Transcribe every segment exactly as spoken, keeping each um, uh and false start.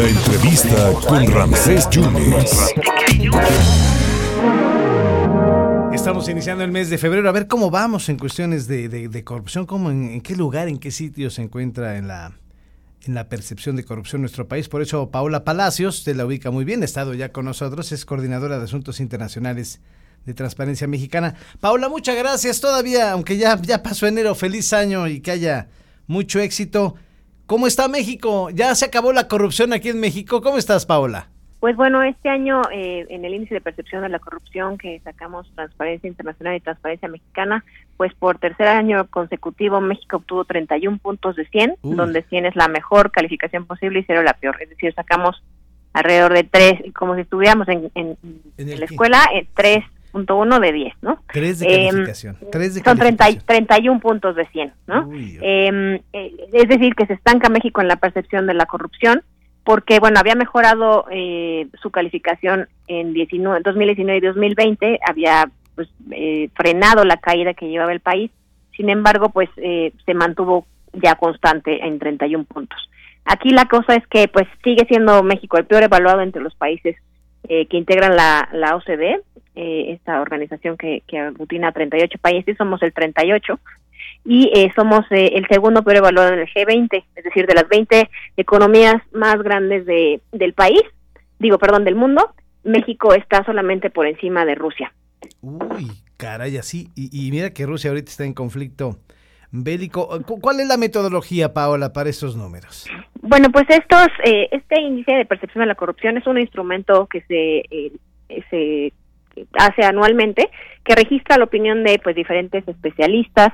La entrevista con Ramsés Yunes. Estamos iniciando el mes de febrero. A ver cómo vamos en cuestiones de, de, de corrupción, cómo, en, en qué lugar, en qué sitio se encuentra en la, en la percepción de corrupción en nuestro país. Por eso, Paola Palacios, usted la ubica muy bien, ha estado ya con nosotros, es coordinadora de Asuntos Internacionales de Transparencia Mexicana. Paola, muchas gracias. Todavía, aunque ya, ya pasó enero, feliz año y que haya mucho éxito. ¿Cómo está México? Ya se acabó la corrupción aquí en México. ¿Cómo estás, Paola? Pues bueno, este año eh, en el índice de percepción de la corrupción que sacamos Transparencia Internacional y Transparencia Mexicana, pues por tercer año consecutivo México obtuvo treinta y un puntos de cien, uh. donde cien es la mejor calificación posible y cero la peor. Es decir, sacamos alrededor de tres, como si estuviéramos en, en, ¿En, en la escuela, eh, tres punto uno de diez, ¿no? tres de calificación. Eh, tres de son calificación. treinta y un puntos de cien, ¿no? Uy, oh. eh, es decir, que se estanca México en la percepción de la corrupción, porque, bueno, había mejorado eh, su calificación en diecinueve, dos mil diecinueve y dos mil veinte, había pues, eh, frenado la caída que llevaba el país, sin embargo, pues eh, se mantuvo ya constante en treinta y un puntos. Aquí la cosa es que pues sigue siendo México el peor evaluado entre los países eh, que integran la, la O C D E, Eh, esta organización que, que aglutina treinta y ocho países, somos el treinta y ocho y eh, somos eh, el segundo peor evaluado en el G veinte, es decir, de las veinte economías más grandes de del país, digo, perdón, del mundo, México está solamente por encima de Rusia. Uy, caray, así, y, y mira que Rusia ahorita está en conflicto bélico. ¿Cuál es la metodología, Paola, para estos números? Bueno, pues estos, eh, este índice de percepción de la corrupción es un instrumento que se eh, se hace anualmente, que registra la opinión de pues diferentes especialistas,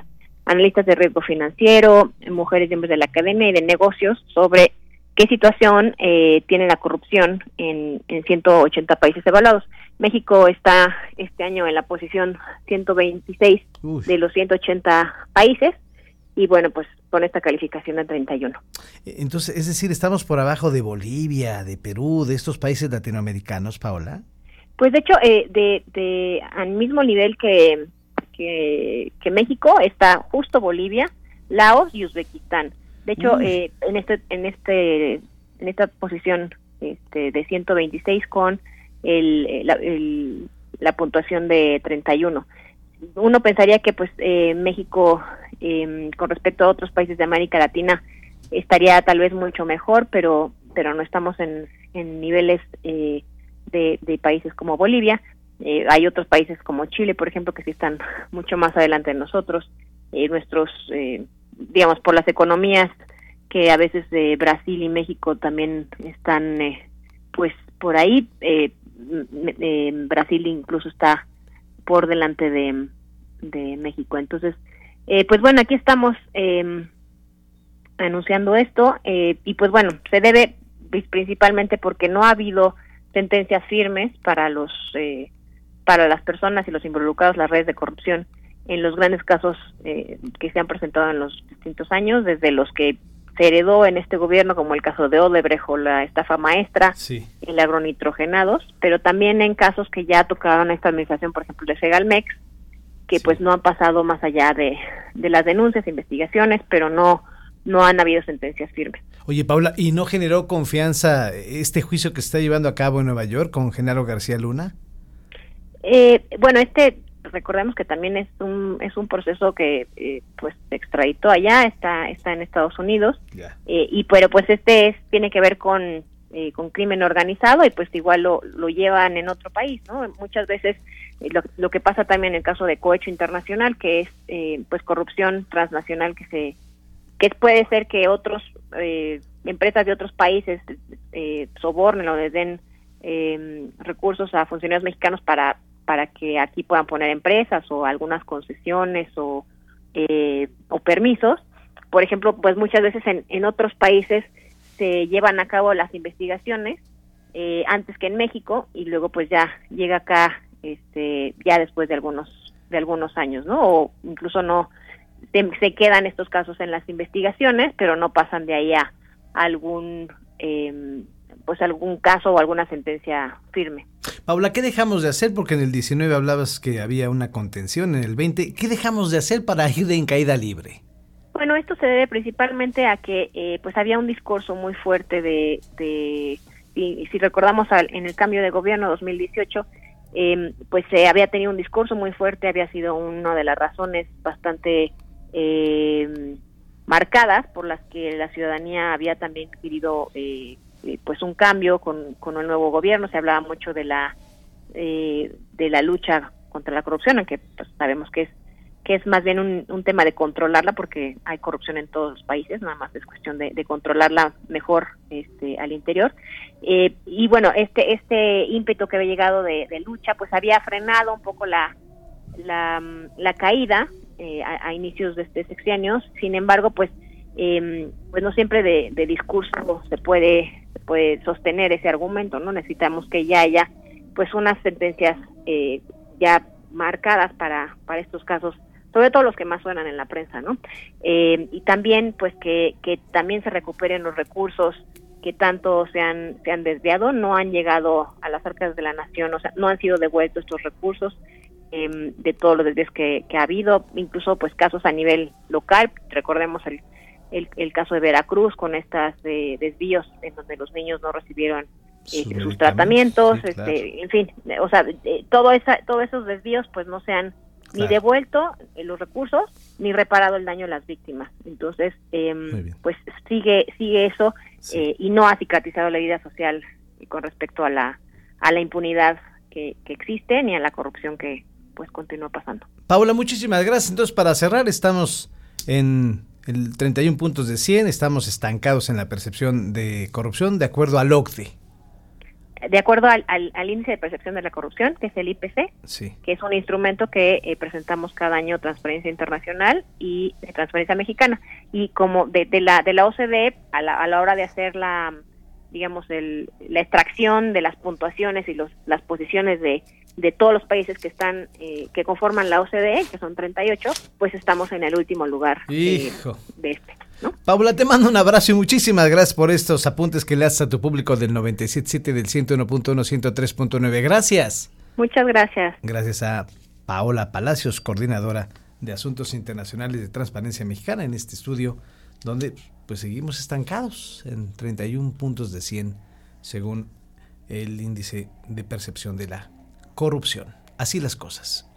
analistas de riesgo financiero, mujeres y hombres de la academia y de negocios sobre qué situación eh, tiene la corrupción en, en ciento ochenta países evaluados. México está este año en la posición ciento veintiséis Uf. de los ciento ochenta países y bueno, pues con esta calificación de treinta y uno. Entonces, es decir, estamos por abajo de Bolivia, de Perú, de estos países latinoamericanos, Paola. Pues de hecho, eh, de, de al mismo nivel que, que que México está justo Bolivia, Laos y Uzbekistán. De hecho, eh, en este en este en esta posición este, de ciento veintiséis con el la, el, la puntuación de treinta y uno. Uno pensaría que pues eh, México eh, con respecto a otros países de América Latina estaría tal vez mucho mejor, pero pero no estamos en en niveles eh, De, de países como Bolivia, eh, hay otros países como Chile, por ejemplo, que sí están mucho más adelante de nosotros, eh, nuestros, eh, digamos, por las economías que a veces eh, Brasil y México también están, eh, pues, por ahí, eh, eh, Brasil incluso está por delante de, de México. Entonces, eh, pues bueno, aquí estamos eh, anunciando esto eh, y pues bueno, se debe principalmente porque no ha habido sentencias firmes para los eh, para las personas y los involucrados en las redes de corrupción en los grandes casos eh, que se han presentado en los distintos años, desde los que se heredó en este gobierno, como el caso de Odebrecht o la estafa maestra, sí. el agronitrogenados, pero también en casos que ya tocaron a esta administración, por ejemplo, de Fegalmex, que sí. pues no han pasado más allá de, de las denuncias, investigaciones, pero no no han habido sentencias firmes. Oye, Paola, ¿y no generó confianza este juicio que se está llevando a cabo en Nueva York con Genaro García Luna? Eh, bueno, este, recordemos que también es un es un proceso que eh, pues se extraditó allá, está está en Estados Unidos, yeah. eh, y pero pues este es tiene que ver con eh, con crimen organizado y pues igual lo lo llevan en otro país, ¿no? Muchas veces eh, lo, lo que pasa también en el caso de Cohecho Internacional, que es eh, pues corrupción transnacional que se que puede ser que otros eh, empresas de otros países eh, sobornen o les den eh, recursos a funcionarios mexicanos para para que aquí puedan poner empresas o algunas concesiones o eh, o permisos. Por ejemplo, pues muchas veces en, en otros países se llevan a cabo las investigaciones eh, antes que en México y luego pues ya llega acá este ya después de algunos de algunos años, ¿no? O incluso no se quedan estos casos en las investigaciones, pero no pasan de ahí a algún eh, pues algún caso o alguna sentencia firme. Paola, ¿qué dejamos de hacer? Porque en el diecinueve hablabas que había una contención, en el veinte, ¿qué dejamos de hacer para ir en caída libre? Bueno, esto se debe principalmente a que eh, pues había un discurso muy fuerte de, de y, si recordamos al, en el cambio de gobierno dos mil dieciocho, eh, pues se eh, había tenido un discurso muy fuerte, había sido una de las razones bastante eh, marcadas por las que la ciudadanía había también querido eh, pues un cambio con, con el nuevo gobierno. Se hablaba mucho de la eh, de la lucha contra la corrupción, aunque pues, sabemos que es que es más bien un, un tema de controlarla, porque hay corrupción en todos los países, nada más es cuestión de, de controlarla mejor este, al interior. Eh, y bueno, este este ímpetu que había llegado de, de lucha, pues había frenado un poco la la, la caída eh, a, a inicios de este sexenio. Sin embargo, pues eh, pues no siempre de, de discurso se puede se puede sostener ese argumento, ¿no? Necesitamos que ya haya pues unas sentencias eh, ya marcadas para para estos casos, sobre todo los que más suenan en la prensa, ¿no? Eh, y también, pues, que, que también se recuperen los recursos que tanto se han, se han desviado, no han llegado a las arcas de la nación, o sea, no han sido devueltos estos recursos eh, de todos los desvíos que, que ha habido, incluso, pues, casos a nivel local. Recordemos el, el, el caso de Veracruz con estos eh, desvíos en donde los niños no recibieron eh, sus tratamientos, sí, claro. este, en fin, o sea, eh, todo esa, todos esos desvíos, pues, no se han Claro. ni devuelto los recursos, ni reparado el daño a las víctimas. Entonces, eh, pues sigue sigue eso sí. eh, y no ha cicatrizado la vida social con respecto a la a la impunidad que, que existe, ni a la corrupción que pues continúa pasando. Paola, muchísimas gracias. Entonces, para cerrar, estamos en el treinta y uno puntos de cien, estamos estancados en la percepción de corrupción de acuerdo al O C D E. De acuerdo al, al, al índice de percepción de la corrupción, que es el I P C, sí. que es un instrumento que eh, presentamos cada año Transparencia Internacional y eh, Transparencia Mexicana, y como de, de la de la O C D E a la, a la hora de hacer la digamos el, la extracción de las puntuaciones y los, las posiciones de, de todos los países que están eh, que conforman la O C D E, que son treinta y ocho, pues estamos en el último lugar eh, de este. ¿No? Paola, te mando un abrazo y muchísimas gracias por estos apuntes que le haces a tu público del noventa y siete punto siete, del ciento uno punto uno, ciento tres punto nueve. Gracias. Muchas gracias. Gracias a Paola Palacios, coordinadora de Asuntos Internacionales de Transparencia Mexicana, en este estudio donde pues seguimos estancados en treinta y uno puntos de cien según el índice de percepción de la corrupción. Así las cosas.